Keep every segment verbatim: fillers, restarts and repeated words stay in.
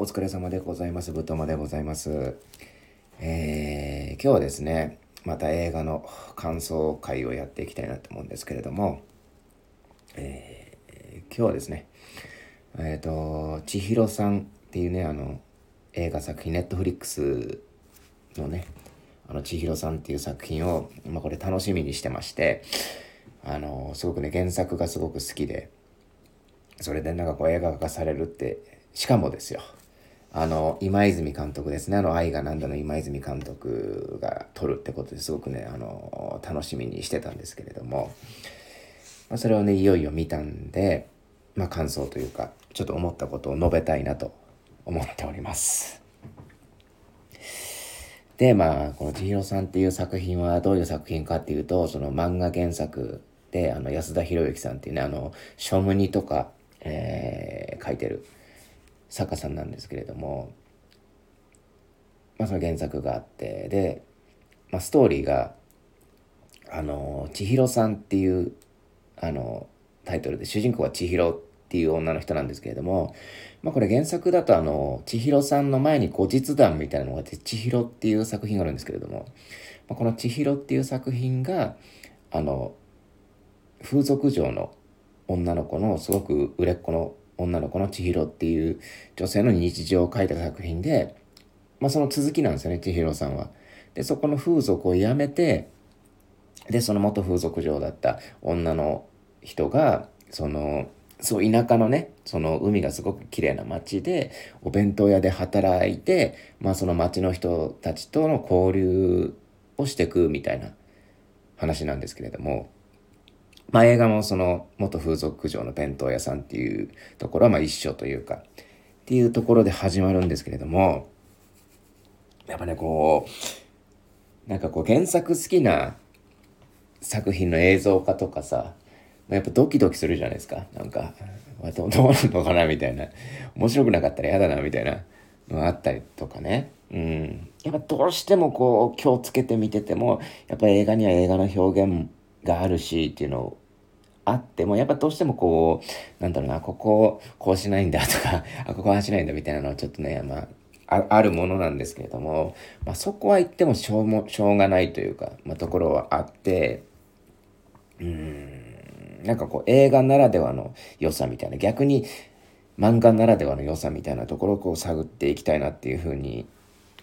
お疲れ様でございます。ぶとまでございます。えー、今日はですね、また映画の感想会をやっていきたいなと思うんですけれども、えー、今日はですね、えっと、千尋さんっていうね、あの、映画作品、ネットフリックスのね、あの、千尋さんっていう作品を、まあ、これ楽しみにしてまして、あの、すごくね、原作がすごく好きで、それでなんかこう映画化されるって、しかもですよ、あの今泉監督ですね、あの愛がなんだの今泉監督が撮るってことですごくね、あの楽しみにしてたんですけれども、まあ、それをねいよいよ見たんで、まあ、感想というかちょっと思ったことを述べたいなと思っております。で、まあこの千尋さんっていう作品はどういう作品かっていうと、その漫画原作で、あの安田博之さんっていうね、あのショムニとか、えー、書いてる作家さんなんですけれども、まあ、その原作があって、で、まあ、ストーリーがあの千尋さんっていうあのタイトルで、主人公は千尋っていう女の人なんですけれども、まあ、これ原作だとあの千尋さんの前に後日談みたいなのがあって、千尋っていう作品があるんですけれども、まあ、この千尋っていう作品があの風俗嬢の女の子の、すごく売れっ子の女の子の千尋っていう女性の日常を書いた作品で、まあ、その続きなんですよね、千尋さんは。で、そこの風俗を辞めて、でその元風俗嬢だった女の人が、そのすごい田舎のね、その海がすごく綺麗な町でお弁当屋で働いて、まあ、その町の人たちとの交流をしていくみたいな話なんですけれども、まあ、映画もその元風俗嬢の弁当屋さんっていうところはまあ一緒というかっていうところで始まるんですけれども、やっぱねこうなんかこう原作好きな作品の映像化とかさ、やっぱドキドキするじゃないですか。なんかどうなるのかなみたいな、面白くなかったらやだなみたいなのがあったりとかね、うん、やっぱどうしてもこう気をつけて見てても、やっぱ映画には映画の表現があるしっていうのをあっても、やっぱどうしてもこうなんだろうな、こここうしないんだとか、あここはしないんだみたいなのはちょっとね、まあ、あるものなんですけれども、まあ、そこは言ってもしょうもしょうがないというか、まあ、ところはあって、うーんなんかこう映画ならではの良さみたいな、逆に漫画ならではの良さみたいなところをこう探っていきたいなっていうふうに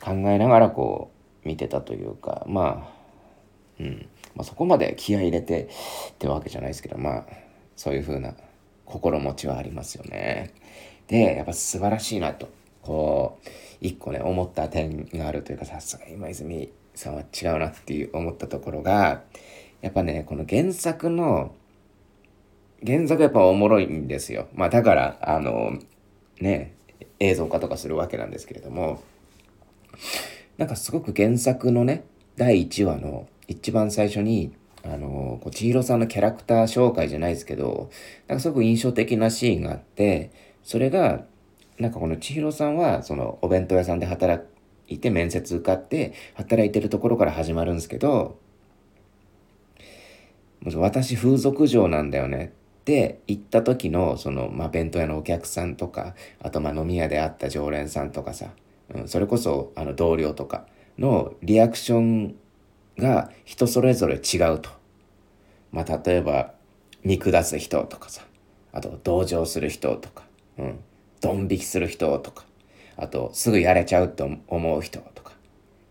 考えながらこう見てたというか、まあうんまあ、そこまで気合い入れてってわけじゃないですけど、まあそういう風な心持ちはありますよね。で、やっぱ素晴らしいなとこう一個ね思った点があるというか、さすが今泉さんは違うなっていう思ったところが、やっぱねこの原作の原作やっぱおもろいんですよ。まあだからあのね映像化とかするわけなんですけれども、なんかすごく原作のねだいいちわの一番最初に、あのー、千尋さんのキャラクター紹介じゃないですけど、なんかすごく印象的なシーンがあって、それが、なんかこの千尋さんは、そのお弁当屋さんで働いて面接受かって、働いてるところから始まるんですけど、私風俗嬢なんだよねって言った時の、その、まあ、弁当屋のお客さんとか、あとまあ飲み屋で会った常連さんとかさ、うん、それこそあの同僚とかのリアクションが人それぞれ違うと、まあ、例えば見下す人とかさ、あと同情する人とか、うん、ドン引きする人とか、あとすぐやれちゃうと思う人とかっ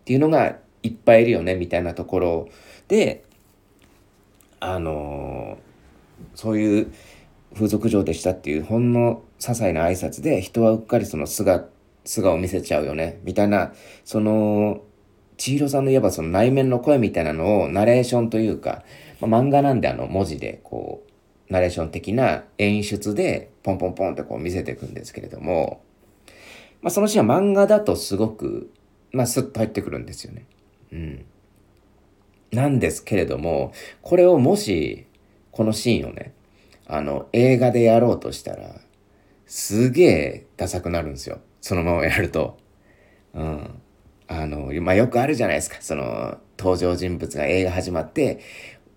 ていうのがいっぱいいるよねみたいなところで、あのー、そういう風俗嬢でしたっていうほんの些細な挨拶で人はうっかりその素が素顔を見せちゃうよねみたいな、その千尋さんのいえばその内面の声みたいなのをナレーションというか、まあ、漫画なんであの文字でこうナレーション的な演出でポンポンポンってこう見せていくんですけれども、まあ、そのシーンは漫画だとすごく、まあ、スッと入ってくるんですよね、うん、なんですけれども、これをもしこのシーンをねあの映画でやろうとしたらすげえダサくなるんですよ、そのままやると。うんあの、まあ、よくあるじゃないですか。その、登場人物が映画始まって、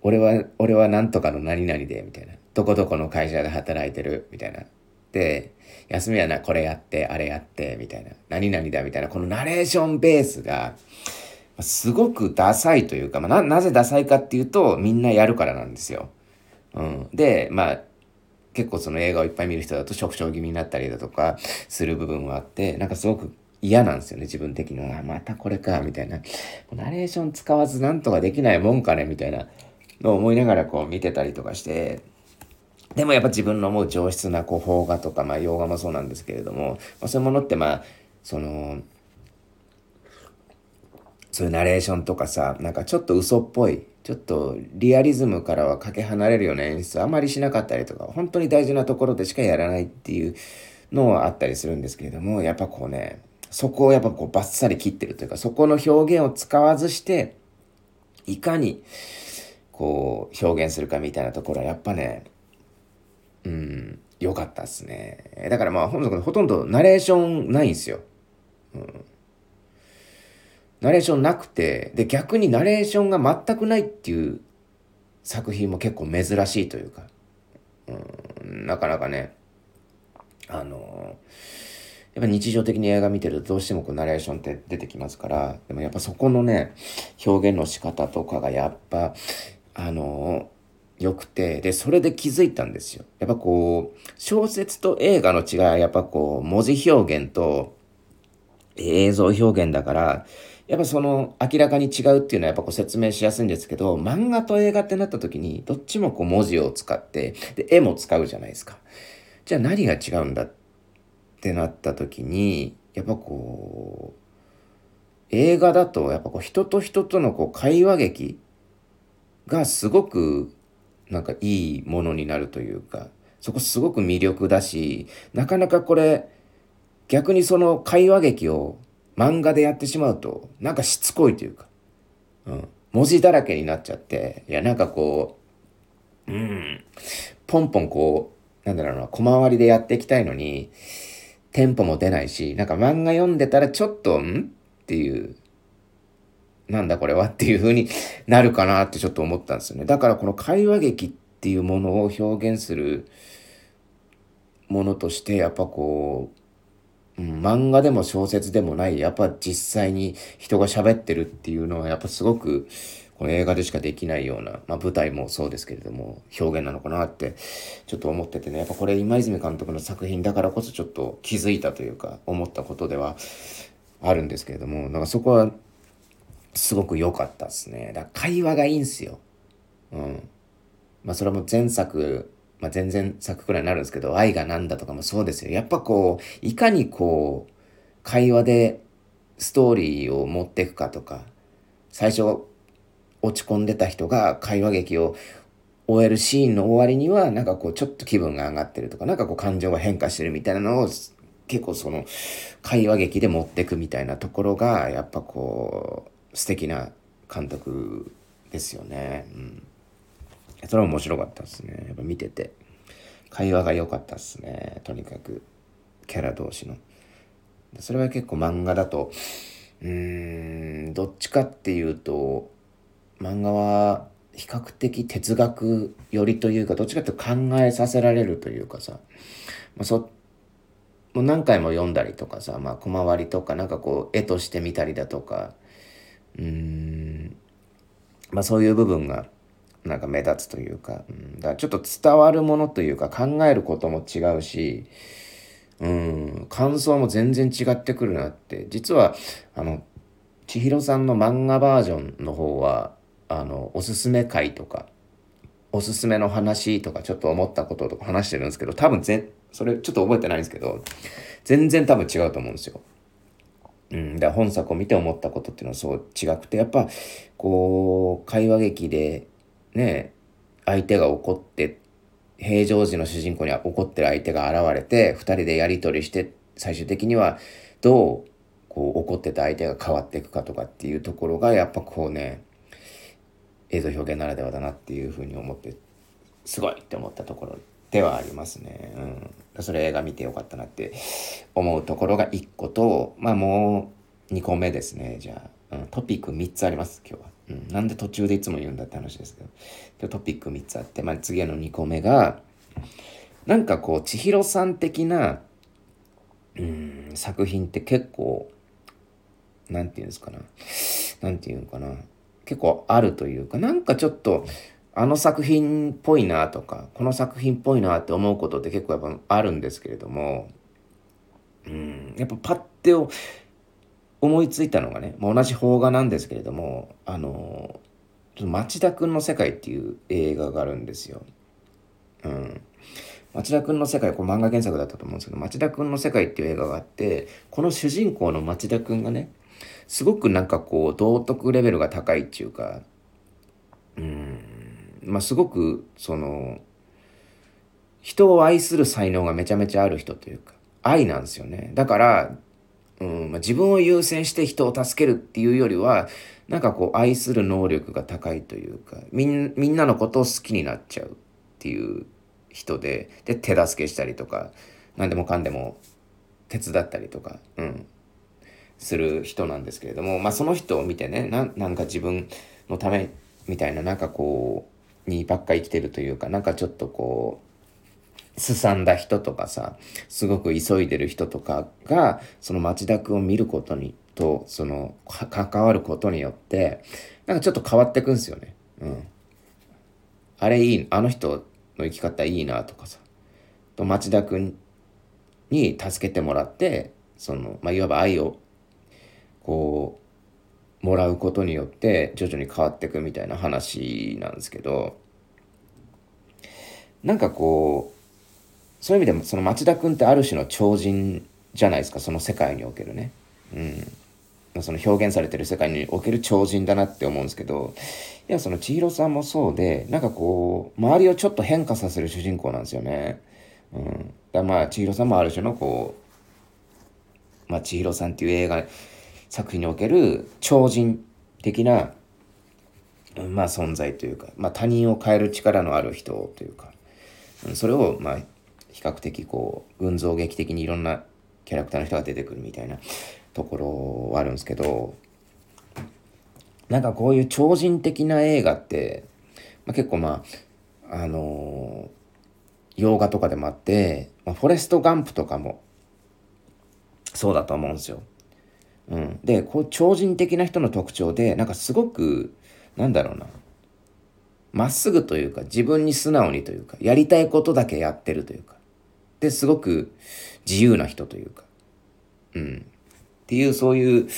俺は、俺はなんとかの何々で、みたいな。どこどこの会社で働いてる、みたいな。って、休みはな、これやって、あれやって、みたいな、何々だ、みたいな、このナレーションベースが、すごくダサいというか、まあ、な、なぜダサいかっていうと、みんなやるからなんですよ。うん。で、まあ、結構その映画をいっぱい見る人だと、食傷気味になったりだとか、する部分はあって、なんかすごく嫌なんですよね、自分的には。あ、またこれか、みたいな。ナレーション使わずなんとかできないもんかね、みたいなのを思いながらこう見てたりとかして、でもやっぱ自分の思う上質なこう邦画とか、まあ洋画もそうなんですけれども、まあ、そういうものってまあ、その、そういうナレーションとかさ、なんかちょっと嘘っぽい、ちょっとリアリズムからはかけ離れるような演出あまりしなかったりとか、本当に大事なところでしかやらないっていうのはあったりするんですけれども、やっぱこうね、そこをやっぱこうバッサリ切ってるというか、そこの表現を使わずして、いかにこう表現するかみたいなところはやっぱね、うん、良かったっすね。だからまあ本作でほとんどナレーションないんですよ。うん。ナレーションなくて、で逆にナレーションが全くないっていう作品も結構珍しいというか、うん、なかなかね、あのやっぱ日常的に映画見てるとどうしてもこうナレーションって出てきますから、でもやっぱそこのね表現の仕方とかがやっぱあの良くて、でそれで気づいたんですよ。やっぱこう小説と映画の違いはやっぱこう文字表現と映像表現だから。やっぱその明らかに違うっていうのはやっぱこう説明しやすいんですけど、漫画と映画ってなった時にどっちもこう文字を使って、で、絵も使うじゃないですか。じゃあ何が違うんだってなった時に、やっぱこう、映画だとやっぱこう人と人とのこう会話劇がすごくなんかいいものになるというか、そこすごく魅力だし、なかなかこれ逆にその会話劇を漫画でやってしまうとなんかしつこいというか、うん、文字だらけになっちゃって、いやなんかこう、うん、ポンポンこうなんだろうな、小回りでやっていきたいのにテンポも出ないし、なんか漫画読んでたらちょっとんっていう、なんだこれはっていう風になるかなってちょっと思ったんですよね。だからこの会話劇っていうものを表現するものとしてやっぱこう漫画でも小説でもない、やっぱ実際に人が喋ってるっていうのはやっぱすごくこの映画でしかできないような、まあ舞台もそうですけれども表現なのかなってちょっと思っててね、やっぱこれ今泉監督の作品だからこそちょっと気づいたというか思ったことではあるんですけれども、なんかそこはすごく良かったですね。だから会話がいいんすよ。うん。まあそれも前作まあ、全然作くらいになるんですけど、愛がなんだとかもそうですよ。やっぱこう、いかにこう、会話でストーリーを持っていくかとか、最初落ち込んでた人が会話劇を終えるシーンの終わりには、なんかこう、ちょっと気分が上がってるとか、なんかこう、感情が変化してるみたいなのを、結構その、会話劇で持っていくみたいなところが、やっぱこう、素敵な監督ですよね。うん。それも面白かったですね。やっぱ見てて会話が良かったですね。とにかくキャラ同士の、それは結構漫画だとうーんどっちかっていうと漫画は比較的哲学寄りというか、どっちかっていうと考えさせられるというかさ、まあ、そもう何回も読んだりとかさ、まあ小回りとかなんかこう絵として見たりだとか、うーんまあそういう部分がなんか目立つというか、うん、だからちょっと伝わるものというか考えることも違うし、うん、感想も全然違ってくるなって。実はあの千尋さんの漫画バージョンの方はあのおすすめ回とかおすすめの話とかちょっと思ったこととか話してるんですけど、多分ぜそれちょっと覚えてないんですけど全然多分違うと思うんですよ。うん、だから本作を見て思ったことっていうのはそう違くて、やっぱこう会話劇でね、相手が怒って平常時の主人公には怒ってる相手が現れてふたりでやり取りして、最終的にはどうこう怒ってた相手が変わっていくかとかっていうところがやっぱこうね映像表現ならではだなっていうふうに思ってすごいって思ったところではありますね、うん、それ映画見てよかったなって思うところがいっこと、まあもうにこめですね。じゃあ、うん、トピックみっつあります今日は。なんで途中でいつも言うんだって話ですけど、トピックみっつあって、まあ、次のにこめがなんかこう千尋さん的なうーん作品って結構なんていうんですかななんていうのかな結構あるというか、なんかちょっとあの作品っぽいなとかこの作品っぽいなって思うことって結構やっぱあるんですけれども、うんやっぱパッてを思いついたのがね、まあ、同じ邦画なんですけれども、あの町田くんの世界っていう映画があるんですよ。うん、町田くんの世界、これ漫画原作だったと思うんですけど、町田くんの世界っていう映画があって、この主人公の町田くんがねすごくなんかこう道徳レベルが高いっていうか、うんまあすごくその人を愛する才能がめちゃめちゃある人というか愛なんですよね。だから、うんまあ、自分を優先して人を助けるっていうよりはなんかこう愛する能力が高いというかみん、みんなのことを好きになっちゃうっていう人で、で手助けしたりとか何でもかんでも手伝ったりとか、うん、する人なんですけれども、まあ、その人を見てね な, なんか自分のためみたいななんかこうにばっか生きてるというか、なんかちょっとこうすさんだ人とかさすごく急いでる人とかがその町田くんを見ることにとその関わることによってなんかちょっと変わってくんですよね。うん、あれいいあの人の生き方いいなとかさと町田くんに助けてもらってその、まあ、いわば愛をこうもらうことによって徐々に変わってくみたいな話なんですけど、なんかこうそういう意味でもその町田くんってある種の超人じゃないですか、その世界におけるね、うん、その表現されてる世界における超人だなって思うんですけど、いやその千尋さんもそうでなんかこう周りをちょっと変化させる主人公なんですよね。うん、だまあ千尋さんもある種のこう、まあ、千尋さんっていう映画作品における超人的な、まあ、存在というか、まあ、他人を変える力のある人というか、それをまあ比較的こう群像劇的にいろんなキャラクターの人が出てくるみたいなところはあるんですけど、なんかこういう超人的な映画って、まあ、結構まああのー、洋画とかでもあって、まあ、フォレストガンプとかもそうだと思うんですよ。うん、でこう超人的な人の特徴でなんかすごくなんだろうなまっすぐというか自分に素直にというかやりたいことだけやってるというかですごく自由な人というか、うん、っていうそういう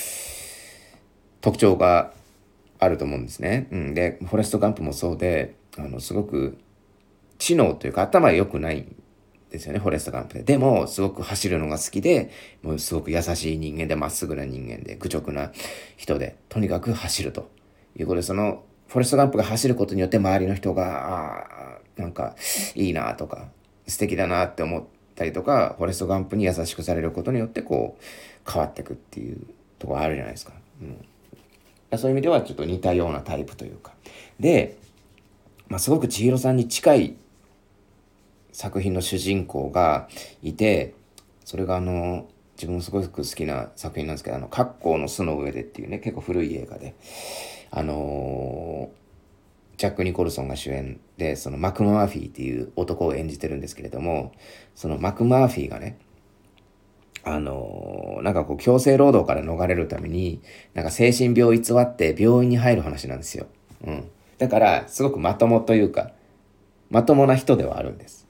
特徴があると思うんですね。うん、でフォレストガンプもそうであのすごく知能というか頭が良くないんですよねフォレストガンプで。でもすごく走るのが好きでもうすごく優しい人間でまっすぐな人間で愚直な人でとにかく走るということで、そのフォレストガンプが走ることによって周りの人があなんかいいなとか素敵だなって思ってたりとかフォレストガンプに優しくされることによってこう変わっていくっていうところあるじゃないですか。うん、そういう意味ではちょっと似たようなタイプというかで、まあ、すごく千尋さんに近い作品の主人公がいて、それがあの自分もすごく好きな作品なんですけど、あのカッコウの巣の上でっていうね結構古い映画であのージャック・ニコルソンが主演でそのマクマーフィーっていう男を演じてるんですけれども、そのマクマーフィーがねあのー、なんかこう強制労働から逃れるためになんか精神病を偽って病院に入る話なんですよ。うん、だからすごくまともというかまともな人ではあるんです。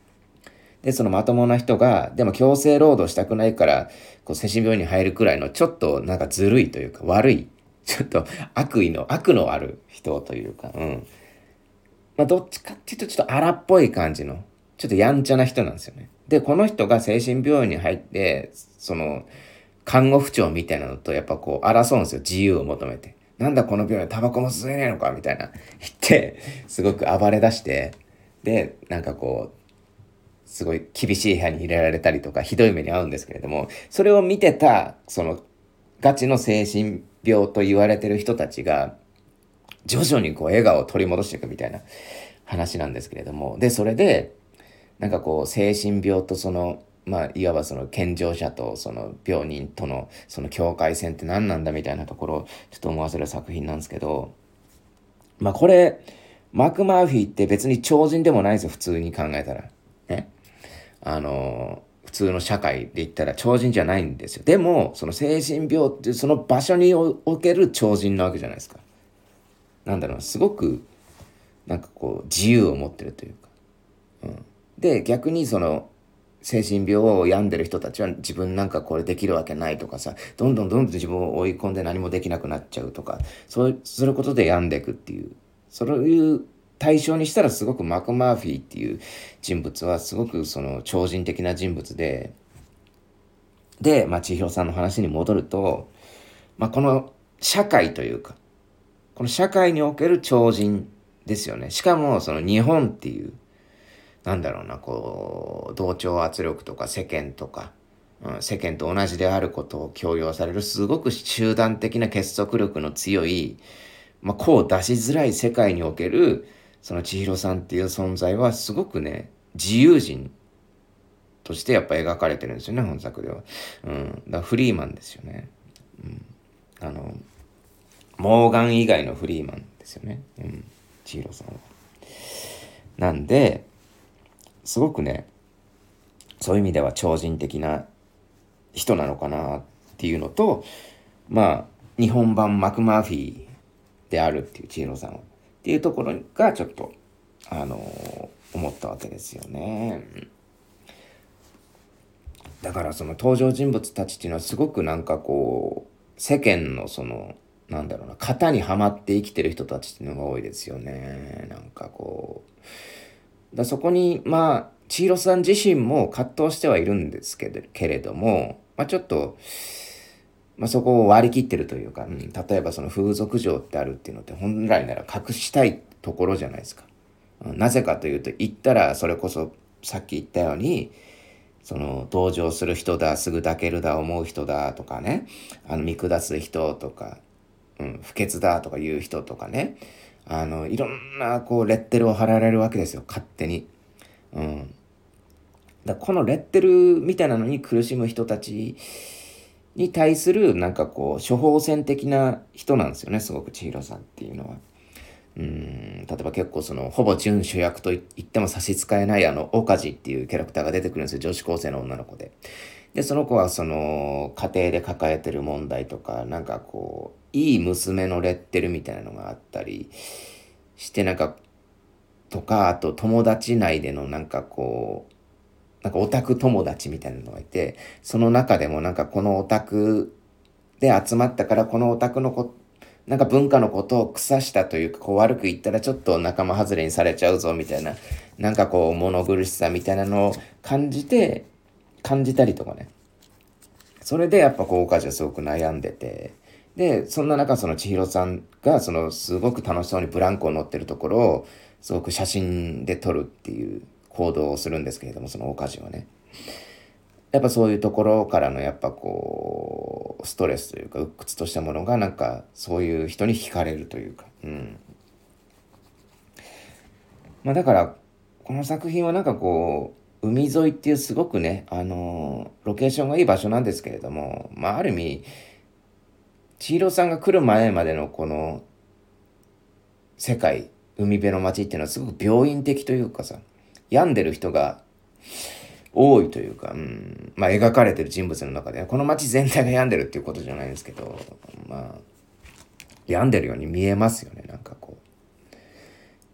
でそのまともな人がでも強制労働したくないからこう精神病院に入るくらいのちょっとなんかずるいというか悪いちょっと悪意の悪のある人というか、うんまあ、どっちかっていうとちょっと荒っぽい感じのちょっとやんちゃな人なんですよね。でこの人が精神病院に入ってその看護婦長みたいなのとやっぱこう争うんですよ、自由を求めて。なんだこの病院タバコも吸えねえのかみたいな言ってすごく暴れ出して、でなんかこうすごい厳しい部屋に入れられたりとかひどい目に遭うんですけれども、それを見てたそのガチの精神病と言われてる人たちが徐々にこう笑顔を取り戻していくみたいな話なんですけれども、でそれでなんかこう精神病とそのまあいわばその健常者とその病人とのその境界線って何なんだみたいなところをちょっと思わせる作品なんですけど、まあこれマクマーフィーって別に超人でもないですよ普通に考えたらね。あの普通の社会で言ったら超人じゃないんですよ。でもその精神病っていうその場所における超人なわけじゃないですか。なんだろう、すごくなんかこう自由を持ってるというか、うん、で逆にその精神病を病んでる人たちは自分なんかこれできるわけないとかさ、どんどんどんどん自分を追い込んで何もできなくなっちゃうとか、そうすることで病んでいくっていう、そういう対象にしたらすごくマクマーフィーっていう人物はすごくその超人的な人物で、で、まあ、千尋さんの話に戻ると、まあ、この社会というかこの社会における超人ですよね。しかもその日本っていうなんだろうな、こう同調圧力とか世間とか、うん、世間と同じであることを強要されるすごく集団的な結束力の強い、まあ、こう出しづらい世界におけるその千尋さんっていう存在はすごくね自由人としてやっぱ描かれてるんですよね、本作では。うん、だフリーマンですよね、うん、あのモーガン以外のフリーマンですよね、うん、千尋さんは。なんですごくねそういう意味では超人的な人なのかなっていうのと、まあ日本版マクマーフィーであるっていう千尋さんっていうところがちょっとあのー、思ったわけですよね。だからその登場人物たちっていうのはすごくなんかこう世間のそのなんだろうな型にはまって生きてる人たちっていうのが多いですよね。なんかこうだそこにまあ千尋さん自身も葛藤してはいるんですけ れ, けれども、まあ、ちょっと、まあ、そこを割り切ってるというか、うん、例えばその風俗嬢ってあるっていうのって本来なら隠したいところじゃないですか、うん、なぜかというと言ったらそれこそさっき言ったようにその同情する人だ、すぐ抱けるだ、思う人だとかね、あの見下す人とか、うん、不潔だとか言う人とかね、あのいろんなこうレッテルを貼られるわけですよ、勝手に、うん、だこのレッテルみたいなのに苦しむ人たちに対するなんかこう処方箋的な人なんですよね、すごく千尋さんっていうのは。うん例えば結構そのほぼ準主役と言っても差し支えないあのオカジっていうキャラクターが出てくるんですよ、女子高生の女の子で。でその子はその家庭で抱えてる問題とか、なんかこういい娘のレッテルみたいなのがあったりしてなんかとか、あと友達内でのなんかこうなんかオタク友達みたいなのがいて、その中でもなんかこのオタクで集まったからこのオタクのこなんか文化のことを腐したというか、こう悪く言ったらちょっと仲間外れにされちゃうぞみたいな、なんかこう物苦しさみたいなのを感じて感じたりとかね。それでやっぱこうお母ちゃんすごく悩んでて、でそんな中その千尋さんがそのすごく楽しそうにブランコを乗ってるところをすごく写真で撮るっていう行動をするんですけれども、そのお菓子はねやっぱそういうところからのやっぱこうストレスというか鬱屈としたものがなんかそういう人に惹かれるというか、うんまあだからこの作品はなんかこう海沿いっていうすごくねあのロケーションがいい場所なんですけれども、まあある意味千尋さんが来る前までのこの世界、海辺の街っていうのはすごく病院的というかさ、病んでる人が多いというか、うん、まあ描かれてる人物の中で、ね、この街全体が病んでるっていうことじゃないんですけど、まあ病んでるように見えますよね、なんかこうっ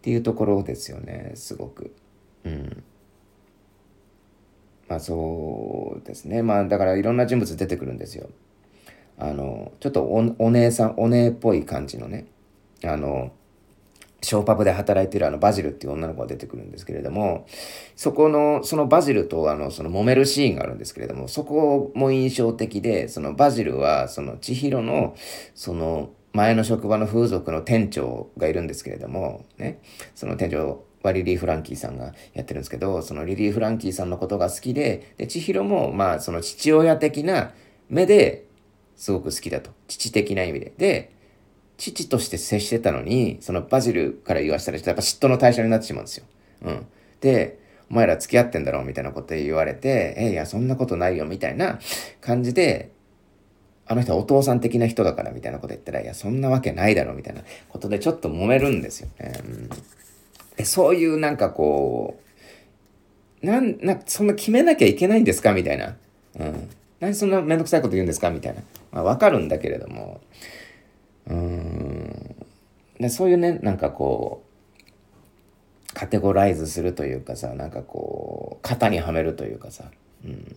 ていうところですよね、すごく。うんまあそうですね、まあだからいろんな人物出てくるんですよ。あのちょっと お, お姉さんお姉っぽい感じのね、あのショーパブで働いてるあのバジルっていう女の子が出てくるんですけれども、そこのそのバジルとあのその揉めるシーンがあるんですけれども、そこも印象的で、そのバジルはその千尋のその前の職場の風俗の店長がいるんですけれどもね、その店長はリリー・フランキーさんがやってるんですけど、そのリリー・フランキーさんのことが好きで、で千尋もまあその父親的な目ですごく好きだと、父的な意味でで父として接してたのに、そのバジルから言わせたらやっぱ嫉妬の対象になってしまうんですよ、うん、でお前ら付き合ってんだろみたいなこと言われて、えいやそんなことないよみたいな感じで、あの人はお父さん的な人だからみたいなこと言ったら、いやそんなわけないだろみたいなことでちょっと揉めるんですよね、うん、でそういうなんかこうなん、なんかそんな決めなきゃいけないんですかみたいな。うん。何そんなめんどくさいこと言うんですかみたいな。まあ、わかるんだけれども。うーん。で、そういうね、なんかこう、カテゴライズするというかさ、なんかこう、型にはめるというかさ、うん。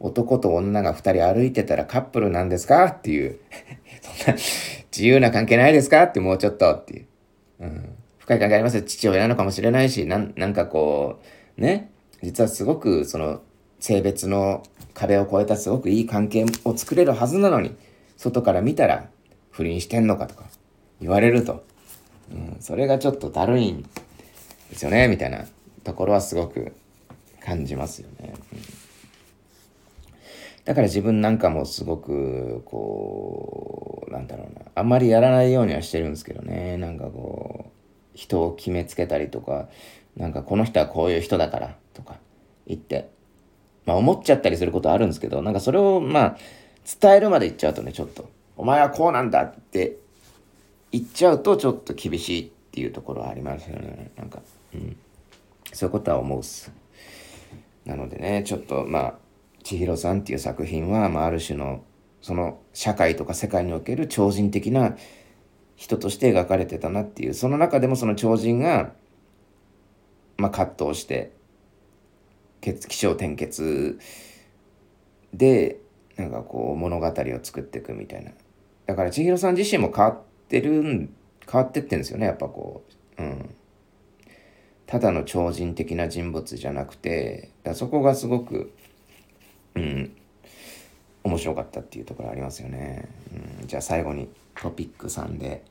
男と女が二人歩いてたらカップルなんですかっていう。そんな、自由な関係ないですかってもうちょっとっていう。うん。深い関係ありますよ。父親なのかもしれないし、なん、なんかこう、ね、実はすごくその性別の壁を越えたすごくいい関係を作れるはずなのに、外から見たら不倫してんのかとか言われると、うん、それがちょっとだるいんですよねみたいなところはすごく感じますよね、うん、だから自分なんかもすごくこうなんだろうな、あんまりやらないようにはしてるんですけどね。なんかこう人を決めつけたりとか、なんかこの人はこういう人だからとか言って、まあ思っちゃったりすることあるんですけど、なんかそれをまあ伝えるまで言っちゃうとね、ちょっと、お前はこうなんだって言っちゃうとちょっと厳しいっていうところはありますよね。なんか、うん。そういうことは思うっす。なのでね、ちょっとまあ、千尋さんっていう作品は、まあある種の、その社会とか世界における超人的な人として描かれてたなっていう、その中でもその超人が、まあ、葛藤して起承転結でなんかこう物語を作っていくみたいな。だから千尋さん自身も変わってるん変わってってんですよね、やっぱこう、うん、ただの超人的な人物じゃなくて、だそこがすごく、うん、面白かったっていうところありますよね、うん、じゃあ最後にトピックさんで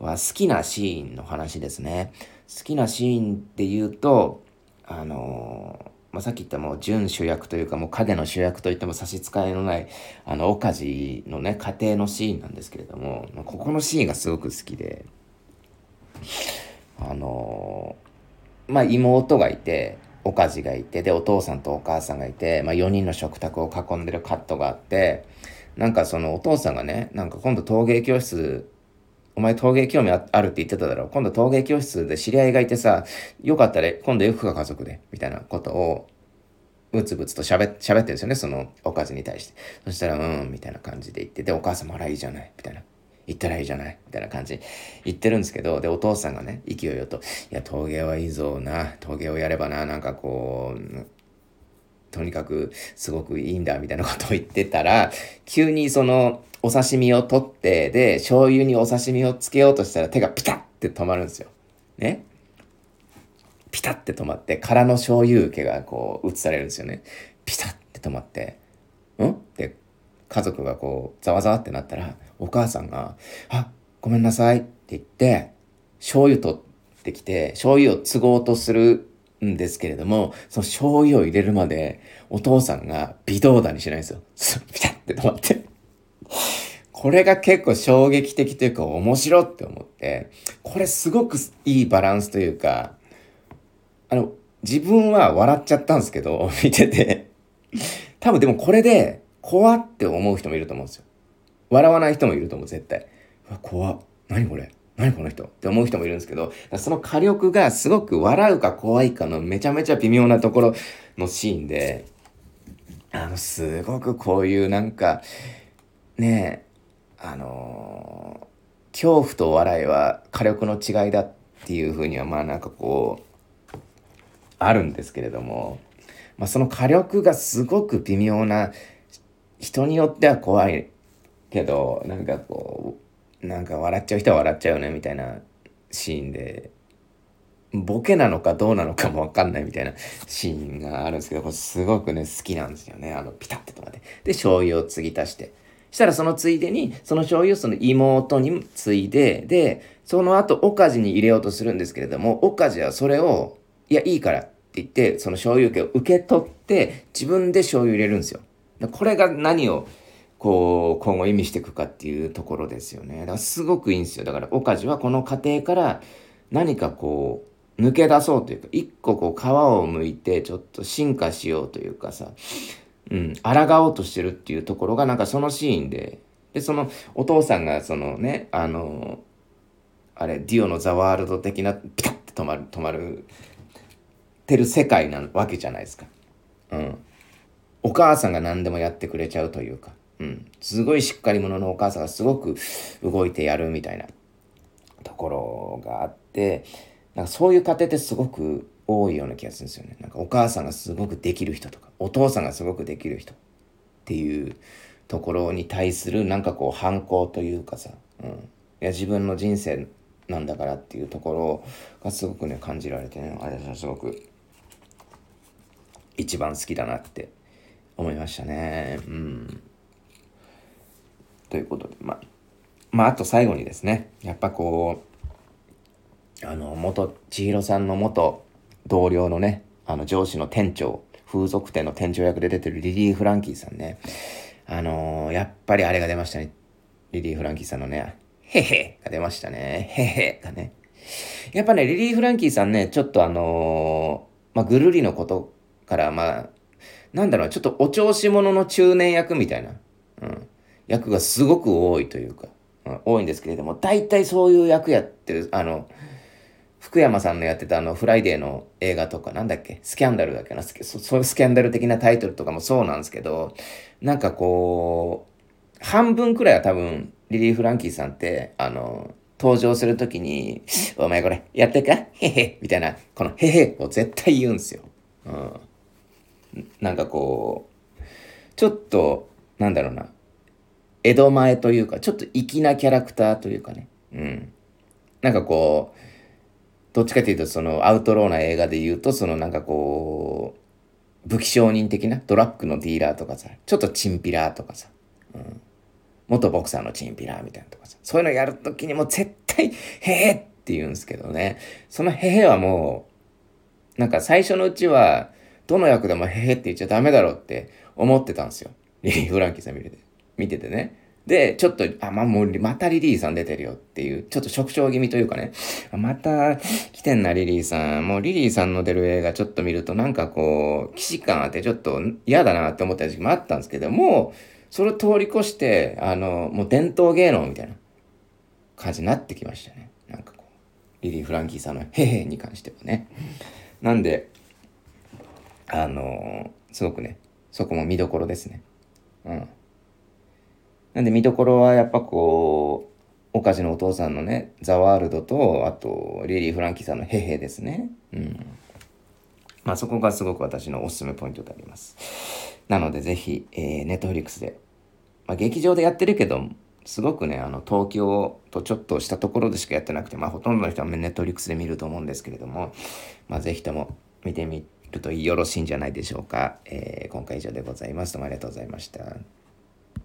は好きなシーンの話ですね。好きなシーンで言うと、あのーまあ、さっき言ったもう準主役というかもう影の主役といっても差し支えのないあの岡地のね家庭のシーンなんですけれども、まあ、ここのシーンがすごく好きで、あのー、まあ妹がいて岡地がいてでお父さんとお母さんがいて、まあ、よにんの食卓を囲んでるカットがあって、なんかそのお父さんがね、なんか今度陶芸教室、お前陶芸興味あるって言ってただろ。今度陶芸教室で知り合いがいてさ、よかったら今度行くか家族で、みたいなことを、ぶつぶつと喋ってるんですよね、そのおかずに対して。そしたら、うん、みたいな感じで言って、で、お母さんもあらいいじゃない、みたいな。行ったらいいじゃない、みたいな感じ言ってるんですけど、で、お父さんがね、勢いよと、いや、陶芸はいいぞな、陶芸をやればな、なんかこう、とにかくすごくいいんだみたいなことを言ってたら、急にそのお刺身を取ってで醤油にお刺身をつけようとしたら手がピタッて止まるんですよね。ピタッて止まって空の醤油受けがこう映されるんですよね。ピタッて止まってんって家族がこうざわざわってなったら、お母さんがあごめんなさいって言って醤油取ってきて醤油を継ごうとするんですけれども、その醤油を入れるまでお父さんが微動だにしないんですよ。ピタッて止まってこれが結構衝撃的というか面白って思って、これすごくいいバランスというか、あの自分は笑っちゃったんですけど見てて多分でもこれで怖って思う人もいると思うんですよ。笑わない人もいると思う、絶対。うわ怖っ、何これ何この人って思う人もいるんですけど、その火力がすごく笑うか怖いかのめちゃめちゃ微妙なところのシーンで、あのすごくこういうなんかねえ、あのー、恐怖と笑いは火力の違いだっていうふうにはまあなんかこうあるんですけれども、まあ、その火力がすごく微妙な、人によっては怖いけどなんかこうなんか笑っちゃう人は笑っちゃうよねみたいなシーンで、ボケなのかどうなのかも分かんないみたいなシーンがあるんですけど、これすごくね好きなんですよね。あのピタッて止まってで醤油を継ぎ足してしたら、そのついでにその醤油をその妹に継いででその後おかじに入れようとするんですけれども、おかじはそれをいやいいからって言ってその醤油受けを受け取って自分で醤油入れるんですよ。これが何をこう今後意味していくかっていうところですよね。だからすごくいいんですよ。だからおかじはこの過程から何かこう抜け出そうというか、一個こう皮を剥いてちょっと進化しようというかさ、うん、抗おうとしてるっていうところがなんかそのシーンで、でそのお父さんがそのね、あのあれディオのザワールド的なピタッて止まる止まるってる世界なわけじゃないですか。うん。お母さんが何でもやってくれちゃうというか、うん。すごいしっかり者のお母さんがすごく動いてやるみたいなところがあって、なんかそういう家庭ってすごく多いような気がするんですよね。なんかお母さんがすごくできる人とか、お父さんがすごくできる人っていうところに対するなんかこう反抗というかさ、うん。いや自分の人生なんだからっていうところがすごくね感じられてね、私はすごく一番好きだなって思いましたね。うん。ということで、まあ、まああと最後にですね、やっぱこうあの元千尋さんの元同僚のね、あの上司の店長、風俗店の店長役で出てるリリー・フランキーさんね、あのー、やっぱりあれが出ましたね、リリー・フランキーさんのね。へへが出ましたね。へへがね。やっぱね、リリー・フランキーさんね、ちょっとあのー、まあ、ぐるりのことから、まあ、なんだろう、ちょっとお調子者の中年役みたいな、うん、役がすごく多いというか、うん、多いんですけれども、大体そういう役やってる、あの、福山さんのやってたあの、フライデーの映画とか、なんだっけ、スキャンダルだっけな、そういうスキャンダル的なタイトルとかもそうなんですけど、なんかこう、半分くらいは多分、リリー・フランキーさんって、あの、登場するときに、お前これ、やってるかへへみたいな、このへへを絶対言うんですよ。うん。なんかこう、ちょっと、なんだろうな、江戸前というか、ちょっと粋なキャラクターというかね。うん。なんかこう、どっちかというと、その、アウトローな映画で言うと、そのなんかこう、武器商人的な、ドラッグのディーラーとかさ、ちょっとチンピラーとかさ、うん。元ボクサーのチンピラーみたいなとかさ、そういうのやるときにも絶対へへって言うんですけどね、そのへへはもうなんか最初のうちはどの役でもへへって言っちゃダメだろうって思ってたんですよ、リリー・フランキーさん見てて見ててね。でちょっとあまあ、もうまたリリーさん出てるよっていう、ちょっと食傷気味というかね、また来てんなリリーさん、もうリリーさんの出る映画ちょっと見るとなんかこう既視感あってちょっと嫌だなって思った時期もあったんですけども、それを通り越して、あの、もう伝統芸能みたいな感じになってきましたね。なんかこう、リリー・フランキーさんのへへに関してはね。なんで、あのー、すごくね、そこも見どころですね。うん。なんで見どころはやっぱこう、おかじのお父さんのね、ザ・ワールドと、あと、リリー・フランキーさんのへへですね。うん。まあそこがすごく私のおすすめポイントであります。なのでぜひ、えー、ネットフリックスで、まあ、劇場でやってるけど、すごくね、あの東京とちょっとしたところでしかやってなくて、まあほとんどの人はネットフリックスで見ると思うんですけれども、まあぜひとも見てみるとよろしいんじゃないでしょうか。えー、今回以上でございます。どうもありがとうございました。